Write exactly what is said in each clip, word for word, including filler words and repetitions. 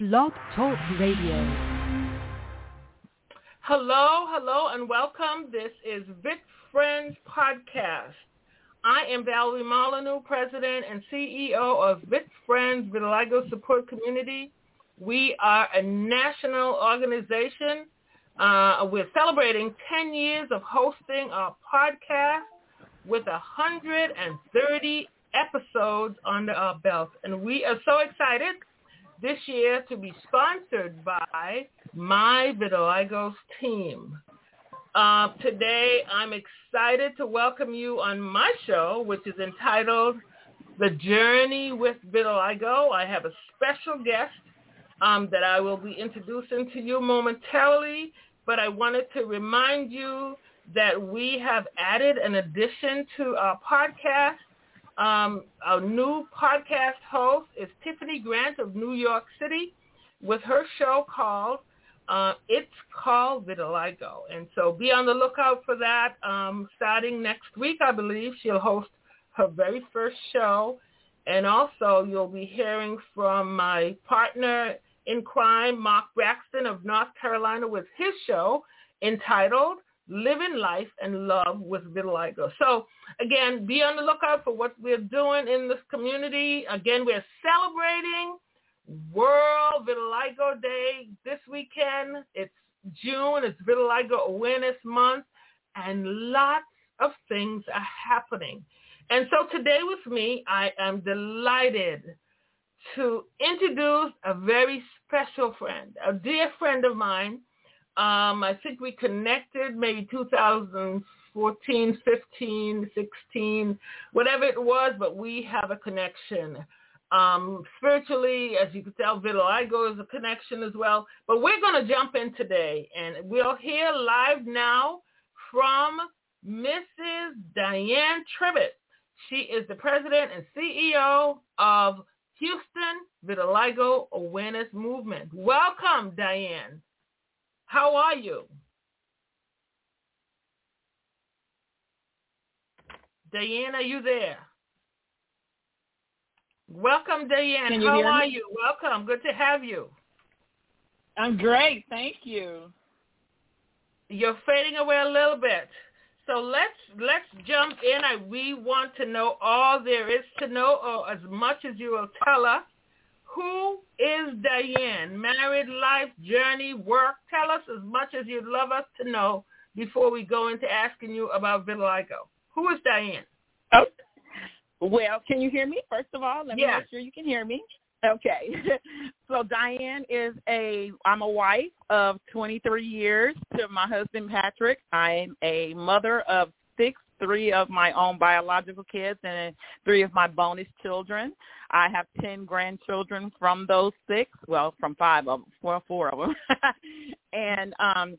Blog Talk Radio. Hello, hello, and welcome. This is Vit Friends Podcast. I am Valerie Molyneux, President and C E O of Vit Friends Vitiligo Support Community. We are a national organization. Uh, we're celebrating ten years of hosting our podcast with one hundred thirty episodes under our belt. And we are so excited this year to be sponsored by My Vitiligo's team. Uh, today, I'm excited to welcome you on my show, which is entitled The Journey with Vitiligo. I have a special guest um, that I will be introducing to you momentarily, but I wanted to remind you that we have added an addition to our podcast. Um, our new podcast host is Tiffany Grant of New York City with her show called uh, It's Called Vitiligo. And so be on the lookout for that. Um, starting next week, I believe, she'll host her very first show. And also you'll be hearing from my partner in crime, Mark Braxton of North Carolina, with his show entitled Living Life and Love with Vitiligo. So, again, be on the lookout for what we're doing in this community. Again, we're celebrating World Vitiligo Day this weekend. It's June. It's Vitiligo Awareness Month, and lots of things are happening. And so today with me, I am delighted to introduce a very special friend, a dear friend of mine. Um, I think we connected maybe two thousand fourteen, fifteen, sixteen, whatever it was, but we have a connection. Um, spiritually, as you can tell, vitiligo is a connection as well. But we're going to jump in today, and we'll hear live now from Missus Diane Tribbett. She is the president and C E O of Houston Vitiligo Awareness Movement. Welcome, Diane. How are you? Diane, are you there? Welcome, Diane. How are you? Welcome. Good to have you. I'm great. Thank you. You're fading away a little bit. So let's let's jump in. I, we want to know all there is to know, or as much as you will tell us. Who is Diane? Married life, journey, work. Tell us as much as you'd love us to know before we go into asking you about vitiligo. Who is Diane? Oh, well, can you hear me? First of all, let me yeah. make sure you can hear me. Okay. So Diane is a, I'm a wife of twenty-three years to my husband, Patrick. I'm a mother of six, three of my own biological kids and three of my bonus children. I have ten grandchildren from those six, well, from five of them, well, four of them. And um,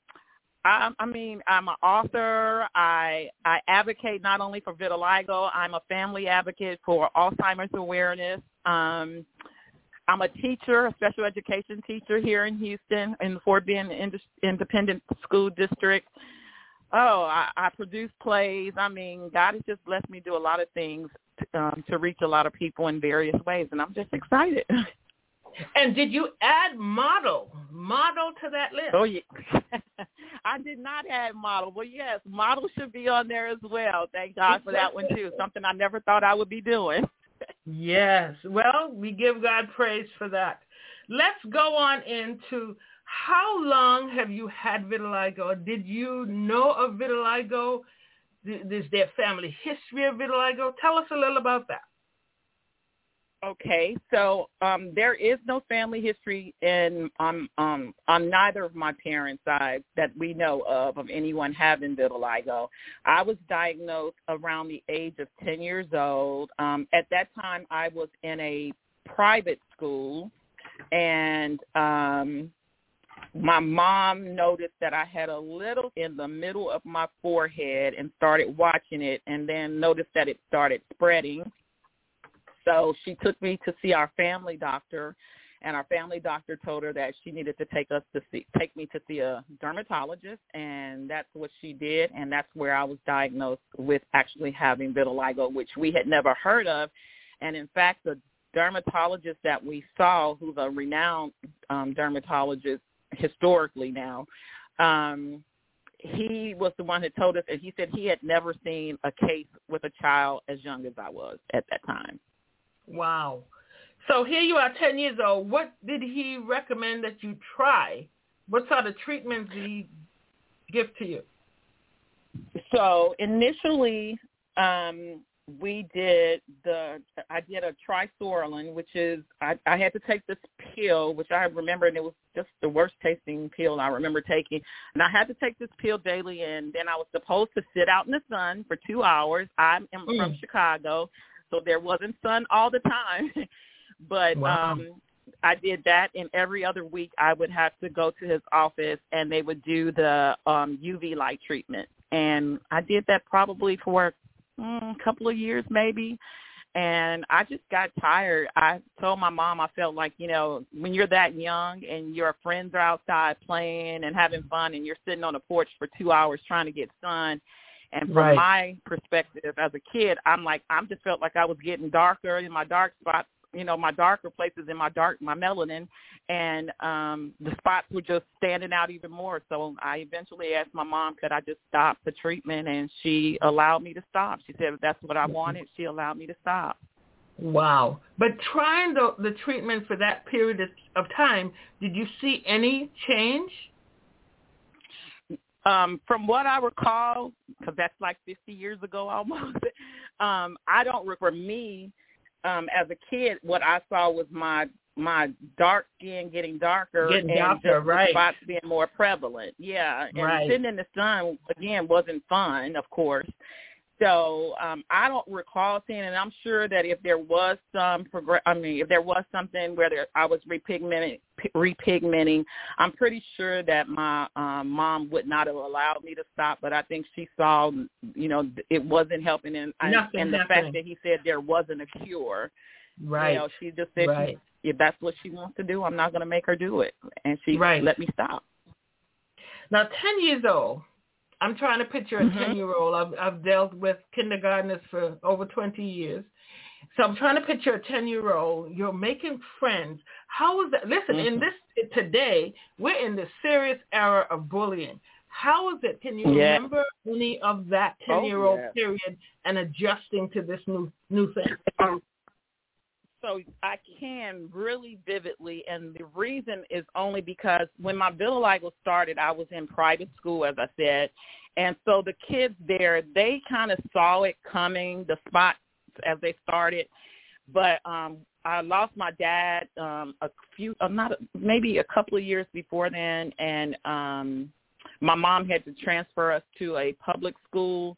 I, I mean, I'm an author. I, I advocate not only for vitiligo. I'm a family advocate for Alzheimer's awareness. Um, I'm a teacher, a special education teacher here in Houston in the Fort Bend Independent School District. Oh, I, I produce plays. I mean, God has just blessed me to do a lot of things um, to reach a lot of people in various ways, and I'm just excited. And did you add model, model to that list? Oh, yeah. I did not add model. Well, yes, model should be on there as well. Thank God for that one, too, something I never thought I would be doing. Yes. Well, we give God praise for that. Let's go on into how long have you had vitiligo? Did you know of vitiligo? Is there family history of vitiligo? Tell us a little about that. Okay, so um, there is no family history in, um, um, on neither of my parents' sides that we know of, of anyone having vitiligo. I was diagnosed around the age of ten years old. Um, at that time, I was in a private school, and um, my mom noticed that I had a little in the middle of my forehead and started watching it, and then noticed that it started spreading. So she took me to see our family doctor, and our family doctor told her that she needed to take us to see, take me to see a dermatologist, and that's what she did, and that's where I was diagnosed with actually having vitiligo, which we had never heard of. And in fact, the dermatologist that we saw, who's a renowned um, dermatologist historically now, um, he was the one that told us, and he said he had never seen a case with a child as young as I was at that time. Wow. So here you are, ten years old. What did he recommend that you try? What sort of treatments did he give to you? So initially, um, we did the, I did a trisoralin, which is, I, I had to take this pill, which I remember, and it was just the worst tasting pill I remember taking. And I had to take this pill daily, and then I was supposed to sit out in the sun for two hours. I am mm. from Chicago, so there wasn't sun all the time. But wow. um, I did that, and every other week I would have to go to his office, and they would do the um, U V light treatment. And I did that probably for mm, a couple of years maybe, and I just got tired. I told my mom I felt like, you know, when you're that young and your friends are outside playing and having fun and you're sitting on the porch for two hours trying to get sun. And from right. my perspective as a kid, I'm like, I just felt like I was getting darker in my dark spots, you know, my darker places in my dark, my melanin, and um, the spots were just standing out even more. So I eventually asked my mom, could I just stop the treatment? And she allowed me to stop. She said, if that's what I wanted, she allowed me to stop. Wow. But trying the, the treatment for that period of time, did you see any change? Um, from what I recall, because that's like fifty years ago almost, um, I don't remember me, Um, as a kid, what I saw was my my dark skin getting darker, getting and darker, just right. spots being more prevalent. Yeah, and right. sitting in the sun again wasn't fun, of course. So um, I don't recall seeing, and I'm sure that if there was some progress, I mean, if there was something where there, I was repigmenting, p- repigmenting, I'm pretty sure that my um, mom would not have allowed me to stop. But I think she saw, you know, it wasn't helping, and, nothing, and the nothing. fact that he said there wasn't a cure. Right. You know, she just said, right. she, if that's what she wants to do, I'm not going to make her do it, and she right. let me stop. Now, ten years old. I'm trying to picture a mm-hmm. ten-year-old. I've, I've dealt with kindergartners for over twenty years. So I'm trying to picture a ten-year-old. You're making friends. How is that? Listen, mm-hmm. in this today, we're in the serious era of bullying. How is it? Can you yeah. remember any of that ten-year-old oh, yeah. period and adjusting to this new new thing? So I can really vividly, and the reason is only because when my vitiligo started, I was in private school, as I said, and so the kids there, they kind of saw it coming, the spots as they started, but um, I lost my dad um, a few, uh, not a, maybe a couple of years before then, and um, my mom had to transfer us to a public school,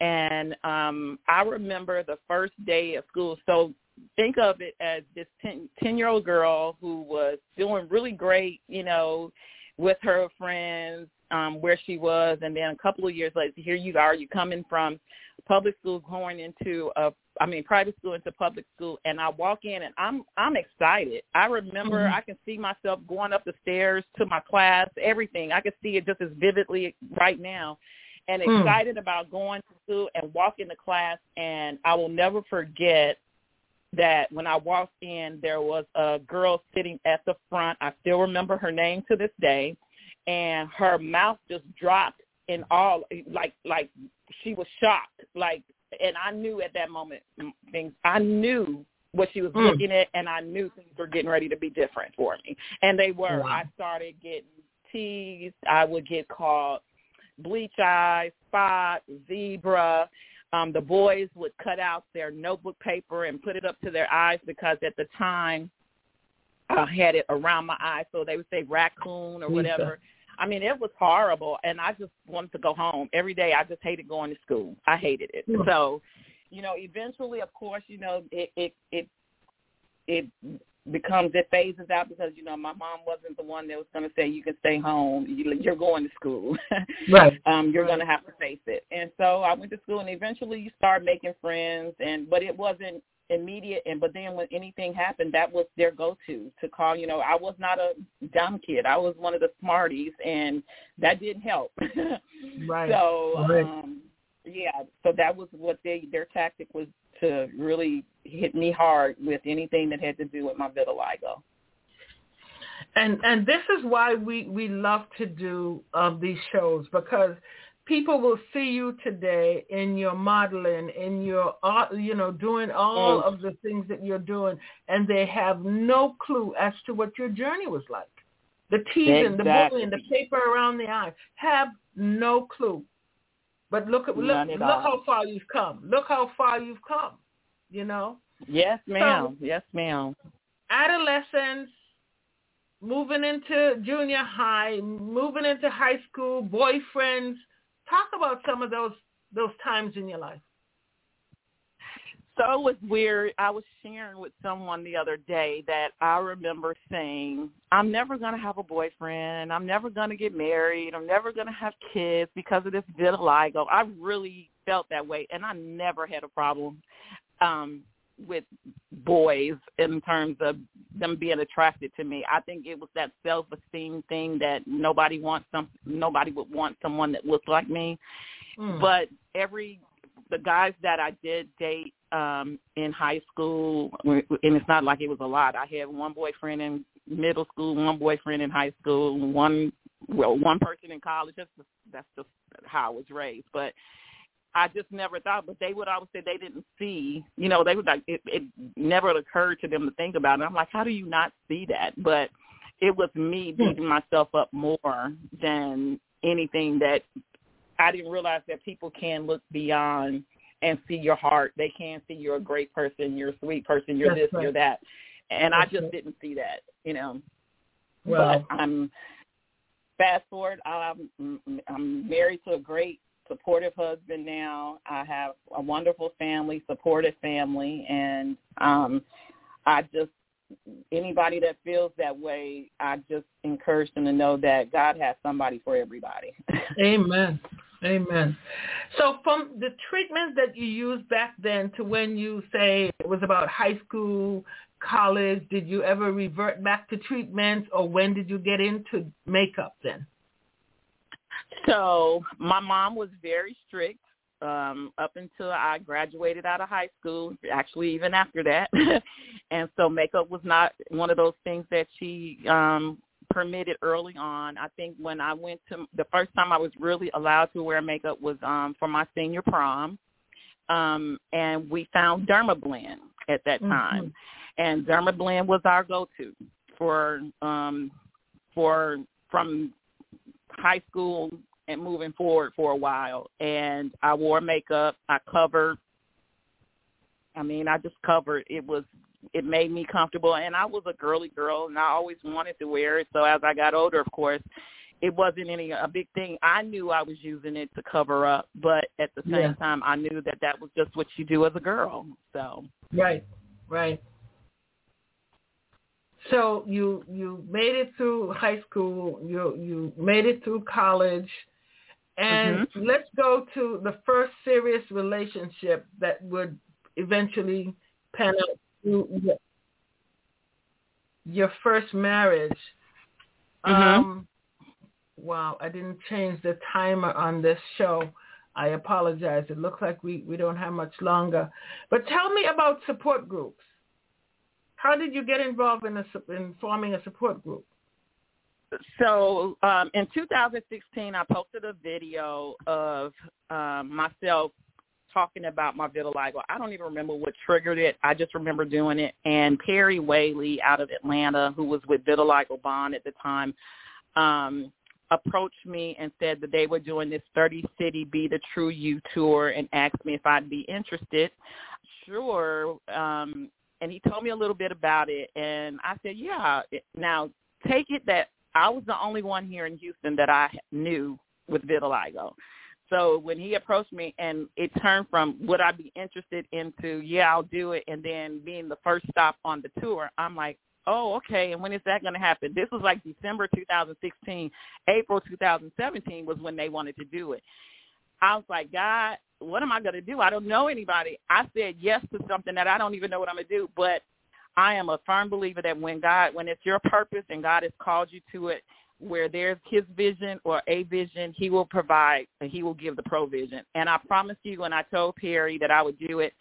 and um, I remember the first day of school, so think of it as this ten-year-old girl who was doing really great, you know, with her friends, um, where she was. And then a couple of years later, here you are, you coming from public school going into, a, I mean, private school into public school. And I walk in and I'm I'm excited. I remember mm-hmm. I can see myself going up the stairs to my class, everything. I can see it just as vividly right now. And excited mm. about going to school and walking to class. And I will never forget that when I walked in, there was a girl sitting at the front. I still remember her name to this day, and her mouth just dropped in all, like like she was shocked. Like, and I knew at that moment things. I knew what she was mm. looking at, and I knew things were getting ready to be different for me, and they were. Wow. I started getting teased. I would get called bleach eye, spot, zebra. Um, the boys would cut out their notebook paper and put it up to their eyes because at the time I had it around my eyes. So they would say raccoon or whatever. I mean, it was horrible. And I just wanted to go home every day. I just hated going to school. I hated it. Yeah. So, you know, eventually, of course, you know, it, it, it, it becomes, it phases out because, you know, my mom wasn't the one that was going to say, you can stay home, you're going to school. Right. um, you're right. going to have to face it. And so I went to school, and eventually you start making friends, and but it wasn't immediate. And but then when anything happened, that was their go-to, to call, you know, I was not a dumb kid. I was one of the smarties, and that didn't help. Right. So, right. Um, yeah, so that was what they, their tactic was to really hit me hard with anything that had to do with my vitiligo. And and this is why we, we love to do um, these shows, because people will see you today in your modeling, in your, uh, you know, doing all of the things that you're doing, and they have no clue as to what your journey was like. The teasing, exactly. The bullying, the paper around the eye, have no clue. But look, look, look, look how far you've come. Look how far you've come, you know? Yes, ma'am. So, yes, ma'am. Adolescence, moving into junior high, moving into high school, boyfriends. Talk about some of those those times in your life. So it was weird. I was sharing with someone the other day that I remember saying, I'm never going to have a boyfriend. I'm never going to get married. I'm never going to have kids because of this vitiligo. I really felt that way, and I never had a problem um, with boys in terms of them being attracted to me. I think it was that self-esteem thing that nobody wants some, nobody would want someone that looked like me. Mm. But every the guys that I did date um, in high school, and it's not like it was a lot. I had one boyfriend in middle school, one boyfriend in high school, one well, one person in college. That's just, that's just how I was raised. But I just never thought, but they would always say they didn't see, you know, they would like, it, it never occurred to them to think about it. I'm like, how do you not see that? But it was me beating myself up more than anything, that I didn't realize that people can look beyond and see your heart. They can see you're a great person, you're a sweet person, you're That's this, right. you're that. And That's I just right. didn't see that, you know. Well, but I'm fast forward, I'm, I'm married to a great, supportive husband now. I have a wonderful family, supportive family, and um, I just, anybody that feels that way, I just encourage them to know that God has somebody for everybody. Amen. Amen. So from the treatments that you used back then to when you say it was about high school, college, did you ever revert back to treatments, or when did you get into makeup then? So my mom was very strict um, up until I graduated out of high school, actually even after that. And so makeup was not one of those things that she um, permitted early on. I think when I went to – the first time I was really allowed to wear makeup was um, for my senior prom, um, and we found Dermablend at that time. Mm-hmm. And Dermablend was our go-to for um, for from – high school and moving forward for a while. And I wore makeup. I covered. I mean, I just covered. It was, it made me comfortable. And I was a girly girl, and I always wanted to wear it. So as I got older, of course, it wasn't any a big thing. I knew I was using it to cover up, but at the same yeah. time, I knew that that was just what you do as a girl. So right, right. So you you made it through high school, you you made it through college, and mm-hmm. let's go to the first serious relationship that would eventually pan out to your first marriage. Mm-hmm. Um, wow, I didn't change the timer on this show. I apologize. It looks like we, we don't have much longer. But tell me about support groups. How did you get involved in, a, in forming a support group? So um, in two thousand sixteen, I posted a video of um, myself talking about my vitiligo. I don't even remember what triggered it. I just remember doing it. And Perry Whaley out of Atlanta, who was with Vitiligo Bond at the time, um, approached me and said that they were doing this thirty city Be the True You tour and asked me if I'd be interested. Sure. Um And he told me a little bit about it, and I said, yeah. Now, take it that I was the only one here in Houston that I knew with vitiligo. So when he approached me, and it turned from would I be interested into, yeah, I'll do it, and then being the first stop on the tour, I'm like, oh, okay, and when is that going to happen? This was like December two thousand sixteen. April two thousand seventeen was when they wanted to do it. I was like, God, what am I going to do? I don't know anybody. I said yes to something that I don't even know what I'm going to do, but I am a firm believer that when God, when it's your purpose and God has called you to it, where there's his vision or a vision, he will provide and he will give the provision. And I promised you when I told Perry that I would do it,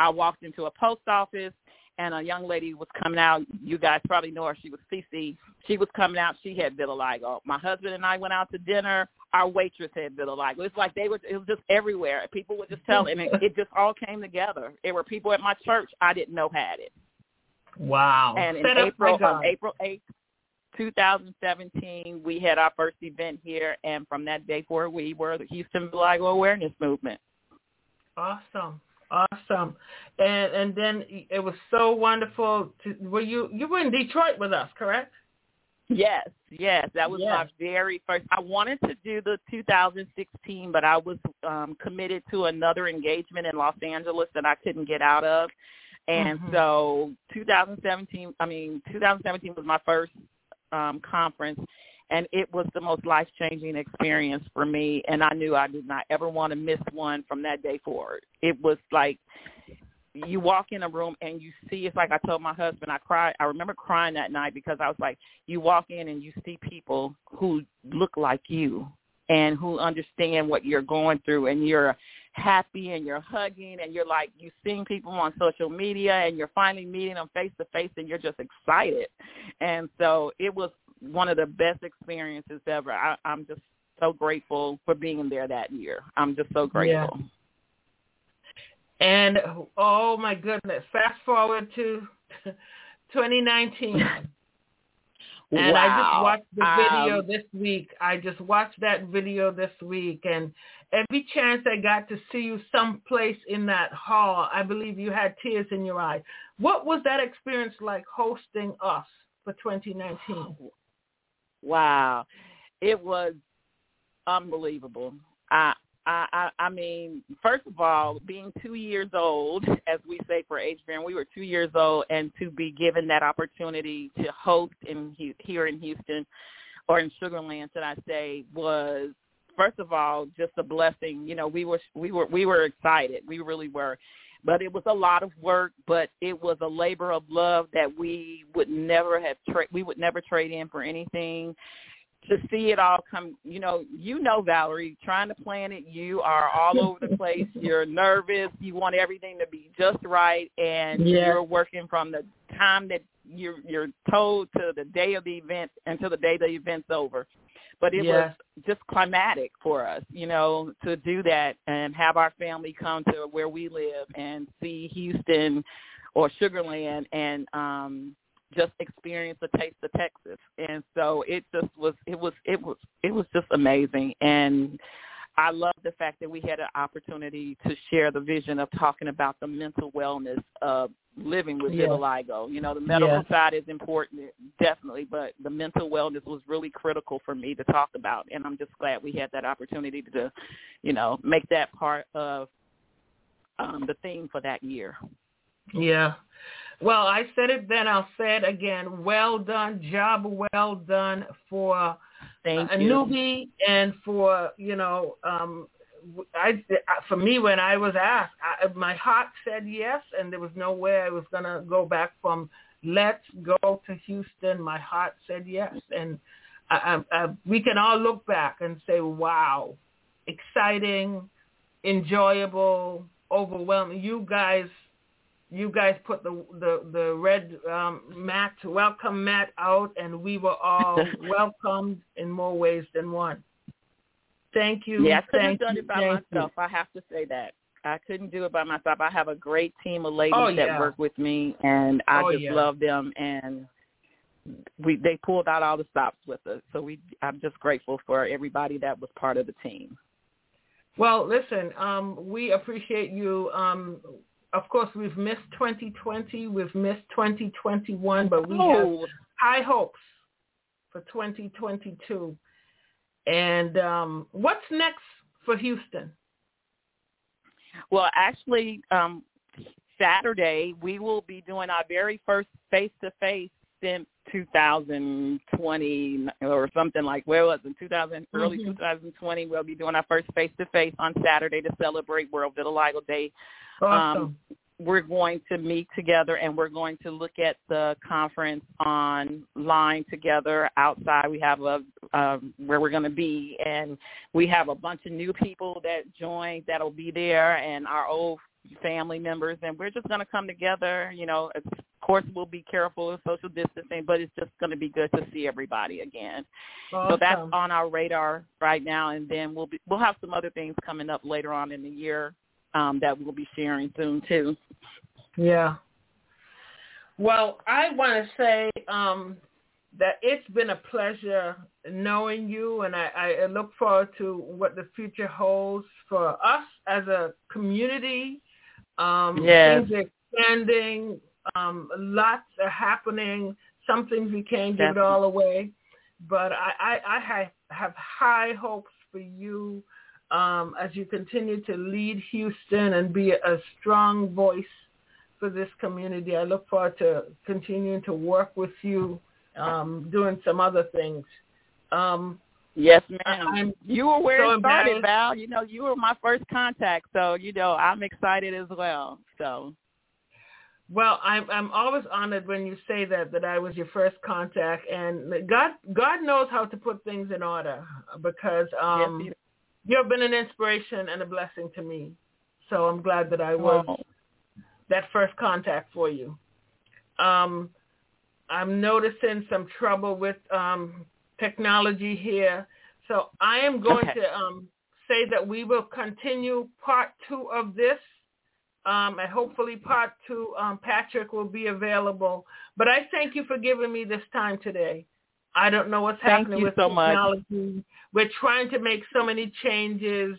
I walked into a post office, and a young lady was coming out. You guys probably know her. She was C C. She was coming out. She had vitiligo. My husband and I went out to dinner. Our waitress had vitiligo. It's like they were. It was just everywhere. People would just tell, and it, it just all came together. There were people at my church I didn't know had it. Wow! And in April, on April eighth, two thousand seventeen, we had our first event here, and from that day forward, we were the Houston Vitiligo Awareness Movement. Awesome. Awesome. And and then it was so wonderful. To, were you, you were in Detroit with us, correct? Yes, yes. That was yes. my very first. I wanted to do the two thousand sixteen, but I was um, committed to another engagement in Los Angeles that I couldn't get out of. And mm-hmm. so twenty seventeen, I mean, twenty seventeen was my first um, conference. And it was the most life-changing experience for me, and I knew I did not ever want to miss one from that day forward. It was like you walk in a room and you see, it's like I told my husband, I cried. I remember crying that night because I was like, you walk in and you see people who look like you and who understand what you're going through, and you're happy and you're hugging, and you're like, you've seen people on social media and you're finally meeting them face-to-face, and you're just excited. And so it was one of the best experiences ever. I, I'm just so grateful for being there that year. I'm just so grateful. Yeah. And, oh, my goodness, fast forward to twenty nineteen. Wow. And I just watched the video um, this week. I just watched that video this week. And every chance I got to see you someplace in that hall, I believe you had tears in your eyes. What was that experience like hosting us for twenty nineteen? Wow. It was unbelievable. I, I, I mean, first of all, being two years old, as we say for H B R, we were two years old, and to be given that opportunity to host in here in Houston, or in Sugar Land, should I say, was, first of all, just a blessing. You know, we were, we were, we were excited. We really were. But it was a lot of work, but it was a labor of love that we would never have tra- we would never trade in for anything. To see it all come, you know, you know, Valerie, trying to plan it, you are all over the place. You're nervous. You want everything to be just right, and yeah. you're working from the time that you're, you're told to the day of the event until the day the event's over. But it yeah. was just climatic for us, you know, to do that and have our family come to where we live and see Houston or Sugar Land and um, just experience the taste of Texas. And so it just was, it was, it was, it was just amazing. And I love the fact that we had an opportunity to share the vision of talking about the mental wellness of living with yeah. vitiligo. You know, the medical yeah. side is important, definitely, but the mental wellness was really critical for me to talk about. And I'm just glad we had that opportunity to, you know, make that part of um, the theme for that year. Yeah. Well, I said it then, I'll say it again. Well done. Job well done for Thank a you. newbie, and for, you know, um, I, for me, when I was asked, I, my heart said yes, and there was no way I was going to go back from let's go to Houston. My heart said yes. And I, I, I, we can all look back and say, wow, exciting, enjoyable, overwhelming. You guys You guys put the the, the red um, mat, welcome mat out, and we were all welcomed in more ways than one. Thank you. Yeah, I couldn't have done it by myself. I have to say that. I couldn't do it by myself. I have a great team of ladies oh, that yeah. work with me, and I oh, just yeah. love them. And we they pulled out all the stops with us. So we I'm just grateful for everybody that was part of the team. Well, listen, um, we appreciate you. Um, Of course, we've missed twenty twenty, we've missed twenty twenty-one, but we oh. have high hopes for twenty twenty-two. And um, what's next for Houston? Well, actually, um, Saturday, we will be doing our very first face-to-face since two thousand twenty or something like where was it, two thousand, early mm-hmm. two thousand twenty. We'll be doing our first face-to-face on Saturday to celebrate World Vitiligo Day. Awesome. Um, we're going to meet together, and we're going to look at the conference online together outside. We have a um, where we're going to be, and we have a bunch of new people that joined that'll be there, and our old family members, and we're just going to come together. You know, of course, we'll be careful of social distancing, but it's just going to be good to see everybody again. Awesome. So that's on our radar right now, and then we'll be, we'll have some other things coming up later on in the year um, that we'll be sharing soon, too. Yeah. Well, I want to say um, that it's been a pleasure knowing you, and I, I look forward to what the future holds for us as a community. Um, yes. Things are expanding. Um, lots are happening. Some things we can't give it all away. But I, I, I have, have high hopes for you um, as you continue to lead Houston and be a strong voice for this community. I look forward to continuing to work with you, um, doing some other things. Um, yes, ma'am. I'm you were where so it started, Val. You know, you were my first contact, so you know I'm excited as well. So, well, I'm I'm always honored when you say that that I was your first contact, and God God knows how to put things in order because um, yes, you've been an inspiration and a blessing to me. So I'm glad that I was oh. that first contact for you. Um, I'm noticing some trouble with. Um, technology here. So I am going okay. to um, say that we will continue part two of this. Um, and hopefully part two, um, Patrick will be available. But I thank you for giving me this time today. I don't know what's thank happening with so technology. Much. We're trying to make so many changes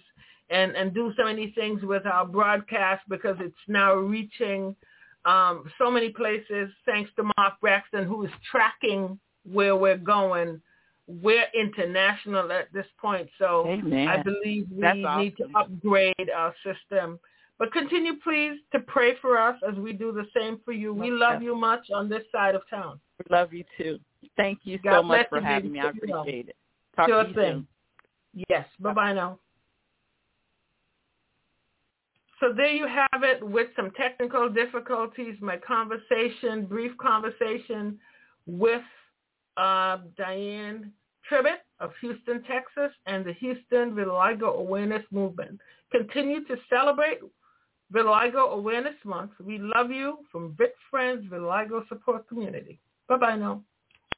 and, and do so many things with our broadcast because it's now reaching um, so many places, thanks to Mark Braxton, who is tracking where we're going. We're international at this point, so Amen. I believe we That's awesome. Need to upgrade our system. But continue, please, to pray for us as we do the same for you. We love you much on this side of town. We love you, too. Thank you so God much for having me. I appreciate it. Talk sure to you thing. Soon. Yes. Bye-bye now. So there you have it with some technical difficulties, my conversation, brief conversation with Uh, Diane Tribbett of Houston, Texas, and the Houston Vitiligo Awareness Movement. Continue to celebrate Vitiligo Awareness Month. We love you from Vit Friends Vitiligo Support Community. Bye-bye now.